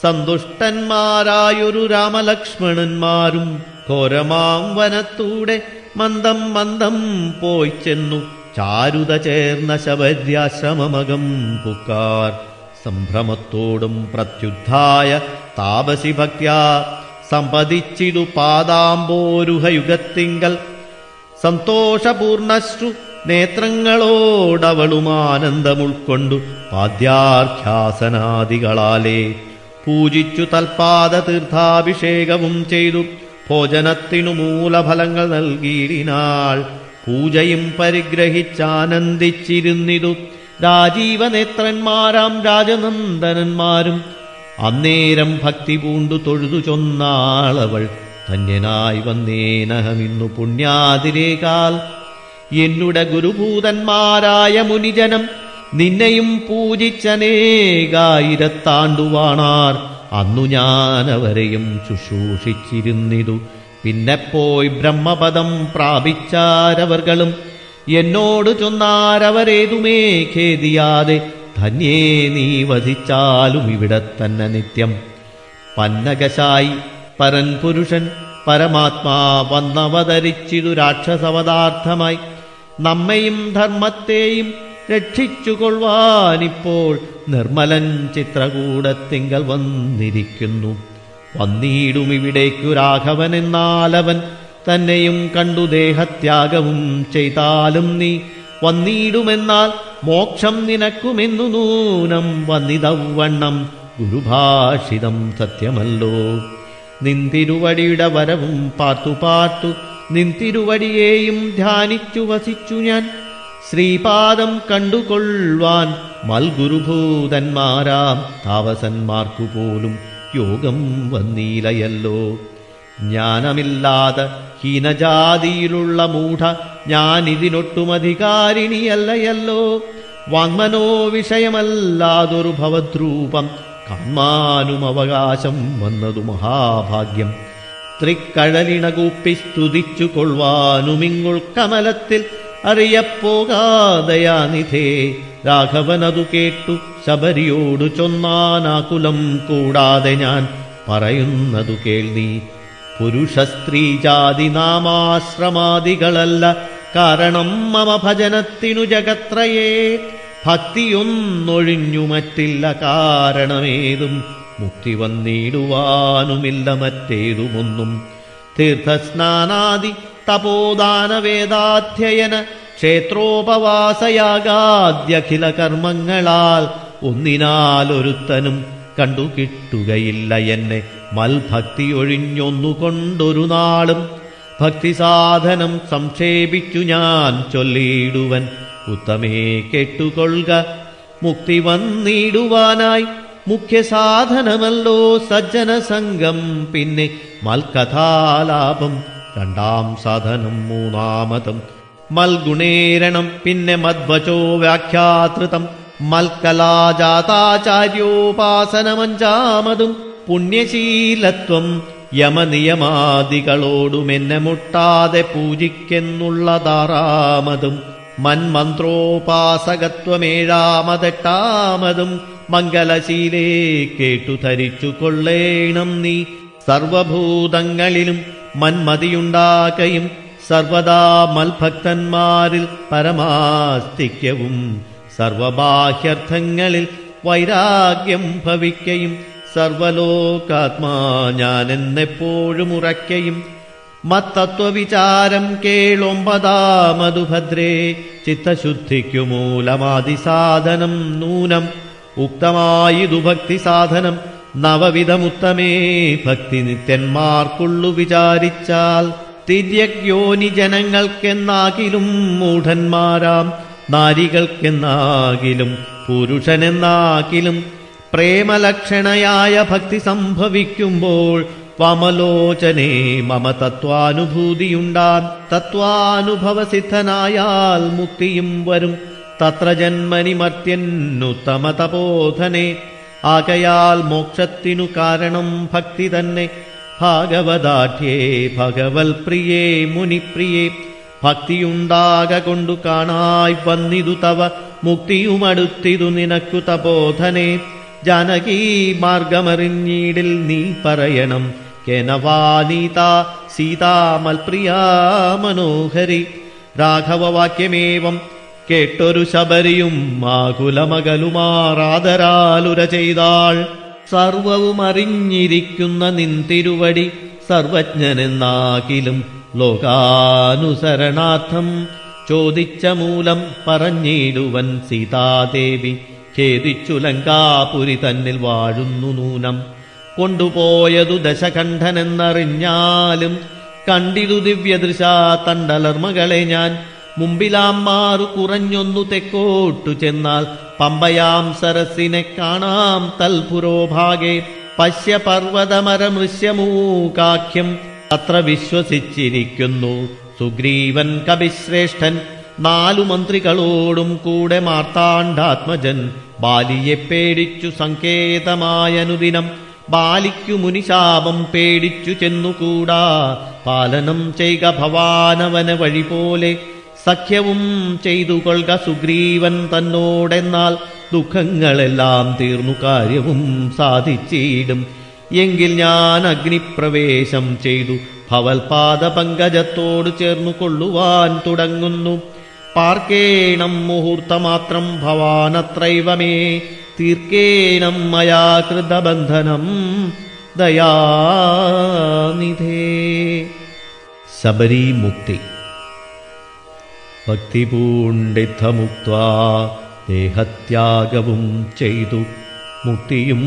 സന്തുഷ്ടന്മാരായൊരു രാമലക്ഷ്മണന്മാരും ഘോരമാം വനത്തൂടെ മന്ദം മന്ദം പോയി ചെന്നു ചാരുത ചേർന്ന ശബര്യാശ്രമമകം പുക്കാർ. സംഭ്രമത്തോടും പ്രത്യുദ്ധായ താപസി ഭക്യാ സമ്പതിച്ചിടു പാദാംബോരുഹയുഗത്തിങ്കൽ സന്തോഷപൂർണശ്രു നേത്രങ്ങളോടവളുമാനന്ദമുൾക്കൊണ്ടു പാദ്യാർഘ്യാസനാദികളാലേ പൂജിച്ചു. തൽപാദതീർത്ഥാഭിഷേകവും ചെയ്തു ഭോജനത്തിനു മൂലഫലങ്ങൾ നൽകിയിടിനാൾ. പൂജയും പരിഗ്രഹിച്ചാനന്ദിച്ചിരുന്നിതു രാജീവനേത്രന്മാരാം രാജനന്ദനന്മാരും. അന്നേരം ഭക്തി പൂണ്ടു തൊഴുതു ചൊന്നാളവൾ ധന്യനായി വന്നേനഹമിന്നു പുണ്യാതിരേകാൽ. എന്നുടെ ഗുരുഭൂതന്മാരായ മുനിജനം നിന്നെയും പൂജിച്ചനേകായിരത്താണ്ടുവാണാർ അന്നു ഞാനവരെയും ശുശ്രൂഷിച്ചിരുന്നിതു. പിന്നെ പോയി ബ്രഹ്മപദം പ്രാപിച്ചാരവർകളും എന്നോട് ചൊന്നാരവരേതുമേ ഖേദിയാതെ ധന്യേ നീ വധിച്ചാലും ഇവിടെ തന്നെ നിത്യം. പന്നകശായി പരൻ പുരുഷൻ പരമാത്മാ വന്നവതരിച്ചിതു രാക്ഷസവതാർത്ഥമായി നമ്മയും ധർമ്മത്തെയും രക്ഷിച്ചുകൊള്ളുവാനിപ്പോൾ നിർമ്മലൻ ചിത്രകൂടത്തിങ്കൽ വന്നിരിക്കുന്നു. വന്നിടും ഇവിടേക്കു രാഘവനെന്നാലവൻ തന്നെയും കണ്ടു. ദേഹത്യാഗവും ചെയ്താലും നീ വന്നിടുമെന്നാൽ മോക്ഷം നിനക്കുമെന്നു നൂനം വന്നിതവണ്ണം ഗുരുഭാഷിതം സത്യമല്ലോ. നിന്തിരുവടിയുടെ വരവും പാർത്തു പാർത്തു നിന്തിരുവടിയേയും ധ്യാനിച്ചു വസിച്ചു ഞാൻ. ശ്രീപാദം കണ്ടുകൊള്ളുവാൻ മൽഗുരുഭൂതന്മാരാം താവസന്മാർക്കുപോലും യോഗം വന്നീലയല്ലോ. ജ്ഞാനമില്ലാതെ ഹീനജാതിയിലുള്ള മൂഢ ഞാനിതിനൊട്ടുമധികാരിണിയല്ലയല്ലോ. വാങ്മനോ വിഷയമല്ലാതൊരു ഭവദ്രൂപം കാൺമാനും അവകാശം വന്നതു മഹാഭാഗ്യം. തൃക്കഴലിണ കൂപ്പി സ്തുതിച്ചു കൊള്ളുവാനുമിങ്ങുൾ കമലത്തിൽ അറിയപ്പോകാദയാനിധേ. രാഘവനതു കേട്ടു ശബരിയോടു ചൊന്നാനാകുലം കൂടാതെ ഞാൻ പറയുന്നതു കേൾനീ. പുരുഷ സ്ത്രീ ജാതി നാമാശ്രമാദികളല്ല കാരണം മമ ഭജനത്തിനു ജഗത്രയേ. ഭക്തിയൊന്നൊഴിഞ്ഞു മറ്റില്ല കാരണമേതും മുക്തി വന്നിടുവാനുമില്ല മറ്റേതുമൊന്നും. തീർത്ഥസ്നാനാദി തപോദാനവേദാധ്യയന ക്ഷേത്രോപവാസയാഗാദ്യഖില കർമ്മങ്ങളാൽ ഒന്നിനാലൊരുത്തനും കണ്ടുകിട്ടുകയില്ല എന്നെ മൽഭക്തിയൊഴിഞ്ഞൊന്നുകൊണ്ടൊരു നാളും. ഭക്തിസാധനം സംക്ഷേപിച്ചു ഞാൻ ചൊല്ലിയിടുവൻ ഉത്തമേ കേട്ടുകൊള്ളുക. മുക്തി വന്നിടുവാനായി മുഖ്യസാധനമല്ലോ സജ്ജനസംഗം. പിന്നെ മൽകഥാലാപം രണ്ടാം സാധനം. മൂന്നാമതം മൽഗുണേരണം. പിന്നെ മദ്വചോ വ്യാഖ്യാതൃതം മൽക്കലാജാതാചാര്യോപാസനമഞ്ചാമതും പുണ്യശീലത്വം യമനിയമാദികളോടുമെന്നെ മുട്ടാതെ പൂജിക്കെന്നുള്ളതാറാമതും മന്മന്ത്രോപാസകത്വമേഴാമതെട്ടാമതും മംഗലശീലേ കേട്ടു ധരിച്ചു കൊള്ളേണം നീ. സർവഭൂതങ്ങളിലും മന്മതിയുണ്ടാക്കയും സർവദാ മൽഭക്തന്മാരിൽ പരമാസ്തിക്യവും സർവബാഹ്യർത്ഥങ്ങളിൽ വൈരാഗ്യം ഭവിക്കയും സർവലോകാത്മാ ഞാനെന്നെപ്പോഴും ഉറയ്ക്കയും മത്തത്വവിചാരം കേളൊമ്പതാമതുഭദ്രേ ചിത്തശുദ്ധിക്കു മൂലമാദിസാധനം നൂനം ഉക്തമായിതു ഭക്തിസാധനം നവവിധമുത്തമേ ഭക്തി നിത്യന്മാർക്കുള്ളു വിചാരിച്ചാൽ. തിര്യഗ്യോനി ജനങ്ങൾക്കെന്നാകിലും മൂഢന്മാരാം നാരികൾക്കെന്നാകിലും പുരുഷനെന്നാകിലും പ്രേമലക്ഷണയായ ഭക്തി സംഭവിക്കുമ്പോൾ വാമലോചനേ മമ തത്വാനുഭൂതിയുണ്ടാൻ. തത്വാനുഭവസിദ്ധനായാൽ മുക്തിയും വരും. തത്ര ജന്മനി മർത്യന്നുത്തമതബോധനേ ആകയാൽ മോക്ഷത്തിനു കാരണം ഭക്തി തന്നെ. ഭാഗവതാഠ്യേ ഭഗവൽപ്രിയേ മുനിപ്രിയേ ഭക്തിയുണ്ടാക കൊണ്ടു കാണായി വന്നിതു തവ മുക്തിയുമടുത്തിതു നിനക്കു തബോധനേ. ജാനകീ മാർഗമറിഞ്ഞീടിൽ നീ പറയണം കേനവാ നീത സീതാമൽപ്രിയാ മനോഹരി. രാഘവവാക്യമേവം കേട്ടൊരു ശബരിയും ആകുലമകലുമാറാദരാലുര ചെയ്താൾ. സർവവും അറിഞ്ഞിരിക്കുന്ന നിൻതിരുവടി സർവജ്ഞനെന്നാകിലും ലോകാനുസരണാർത്ഥം ചോദിച്ച മൂലം പറഞ്ഞിടുവൻ. സീതാദേവി ഖേദിച്ചു ലങ്കാപുരി തന്നിൽ വാഴുന്നു നൂനം. കൊണ്ടുപോയതു ദശകണ്ഠനെന്നറിഞ്ഞാലും കണ്ടിതു ദിവ്യദൃശ തണ്ടലർമകളെ ഞാൻ. മുമ്പിലാമാറു കുറഞ്ഞൊന്നു തെക്കോട്ടു ചെന്നാൽ പമ്പയാം സരസിനെ കാണാം തൽപുരോഭാഗേ. പശ്യ പർവ്വതമരമൃശ്യമൂകാഖ്യം അത്ര വിശ്വസിച്ചിരിക്കുന്നു സുഗ്രീവൻ കവിശ്രേഷ്ഠൻ. നാലു മന്ത്രികളോടും കൂടെ മാർത്താണ്ഡാത്മജൻ ബാലിയെ പേടിച്ചു സങ്കേതമായനുദിനം. ബാലിക്കു മുനിശാപം പേടിച്ചു ചെന്നുകൂടാ പാലനം ചെയ്ക ഭവാനവന വഴി പോലെ. സഖ്യവും ചെയ്തു കൊൾക സുഗ്രീവൻ തന്നോടെന്നാൽ ദുഃഖങ്ങളെല്ലാം തീർന്നു കാര്യവും സാധിച്ചിടും. എങ്കിൽ ഞാൻ അഗ്നിപ്രവേശം ചെയ്തു ഭവൽപാദ പങ്കജത്തോട് ചേർന്നു കൊള്ളുവാൻ തുടങ്ങുന്നു. പാർക്കേണം മുഹൂർത്തമാത്രം ഭവാനത്രൈവമേ തീർക്കേണം മയാ കൃതബന്ധനം ദയാനിധേ. ശബരി മുക്തി ഭക്തിപൂണ്ഡിതമുക്ത്വാ ദേഹത്യാഗവും ചെയ്തു മുക്തിയും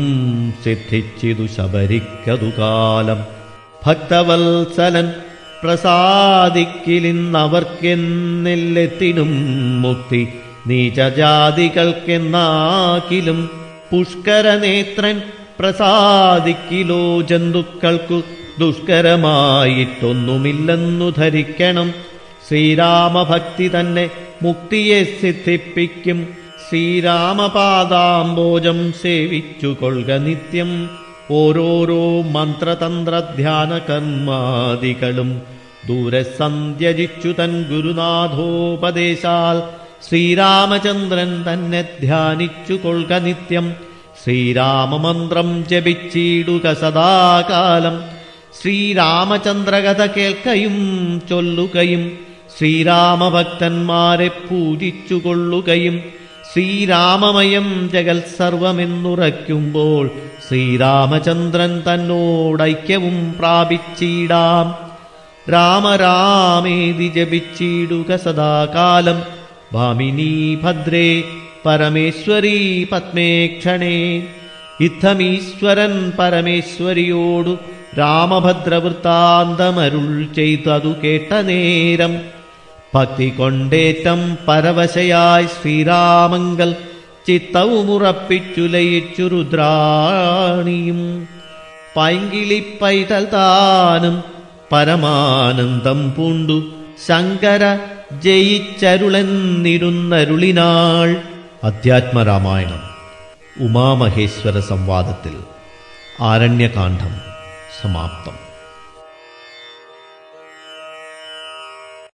സിദ്ധിച്ചിതു ശബരിക്കതുകാലം. ഭക്തവത്സലൻ പ്രസാദിക്കിലിന്നവർക്കെന്നില്ലെത്തിടും മുക്തി നീചജാതികൾക്കെന്നാക്കിലും. പുഷ്കരനേത്രൻ പ്രസാദിക്കിലോ ജന്തുക്കൾക്കു ദുഷ്കരമായിട്ടൊന്നുമില്ലെന്നു ധരിക്കണം. ശ്രീരാമഭക്തി തന്നെ മുക്തിയെ സിദ്ധിപ്പിക്കും. ശ്രീരാമപാദാംബോജം സേവിച്ചു കൊൾക നിത്യം. ഓരോരോ മന്ത്രതന്ത്രധ്യാനകർമാദികളും ദൂരെ സന്ധ്യജിച്ചു തൻ ഗുരുനാഥോപദേശാൽ. ശ്രീരാമചന്ദ്രൻ തന്നെ ധ്യാനിച്ചു കൊൾക നിത്യം. ശ്രീരാമമന്ത്രം ജപിച്ചിടുക സദാകാലം. ശ്രീരാമചന്ദ്രകഥ കേൾക്കയും ചൊല്ലുകയും ശ്രീരാമഭക്തന്മാരെ പൂജിച്ചു കൊള്ളുകയും ശ്രീരാമമയം ജഗൽ സർവമെന്നുറയ്ക്കുമ്പോൾ ശ്രീരാമചന്ദ്രൻ തന്നോടൈക്യവും പ്രാപിച്ചിടാം. രാമരാമേതി ജപിച്ചിടുക സദാകാലം. ഭാമിനീ ഭദ്രേ പരമേശ്വരീ പത്മേ ക്ഷണേ. ഇത്തമീശ്വരൻ പരമേശ്വരിയോടു രാമഭദ്രവൃത്താന്തമരുൾ ചെയ്തതു കേട്ട നേരം ഭക്തി കൊണ്ടേറ്റം പരവശയായി ശ്രീരാമങ്കൽ ചിത്തവുമുറപ്പിച്ചുലയിച്ചു രുദ്രാണിയും. പൈങ്കിളിപ്പൈതൽ താനും പരമാനന്ദം പൂണ്ടു ശങ്കര ജയിച്ചരുളെന്നിരുന്നരുളിനാൾ. അധ്യാത്മരാമായണം ഉമാമഹേശ്വര സംവാദത്തിൽ ആരണ്യകാന്ഡം സമാപ്തം.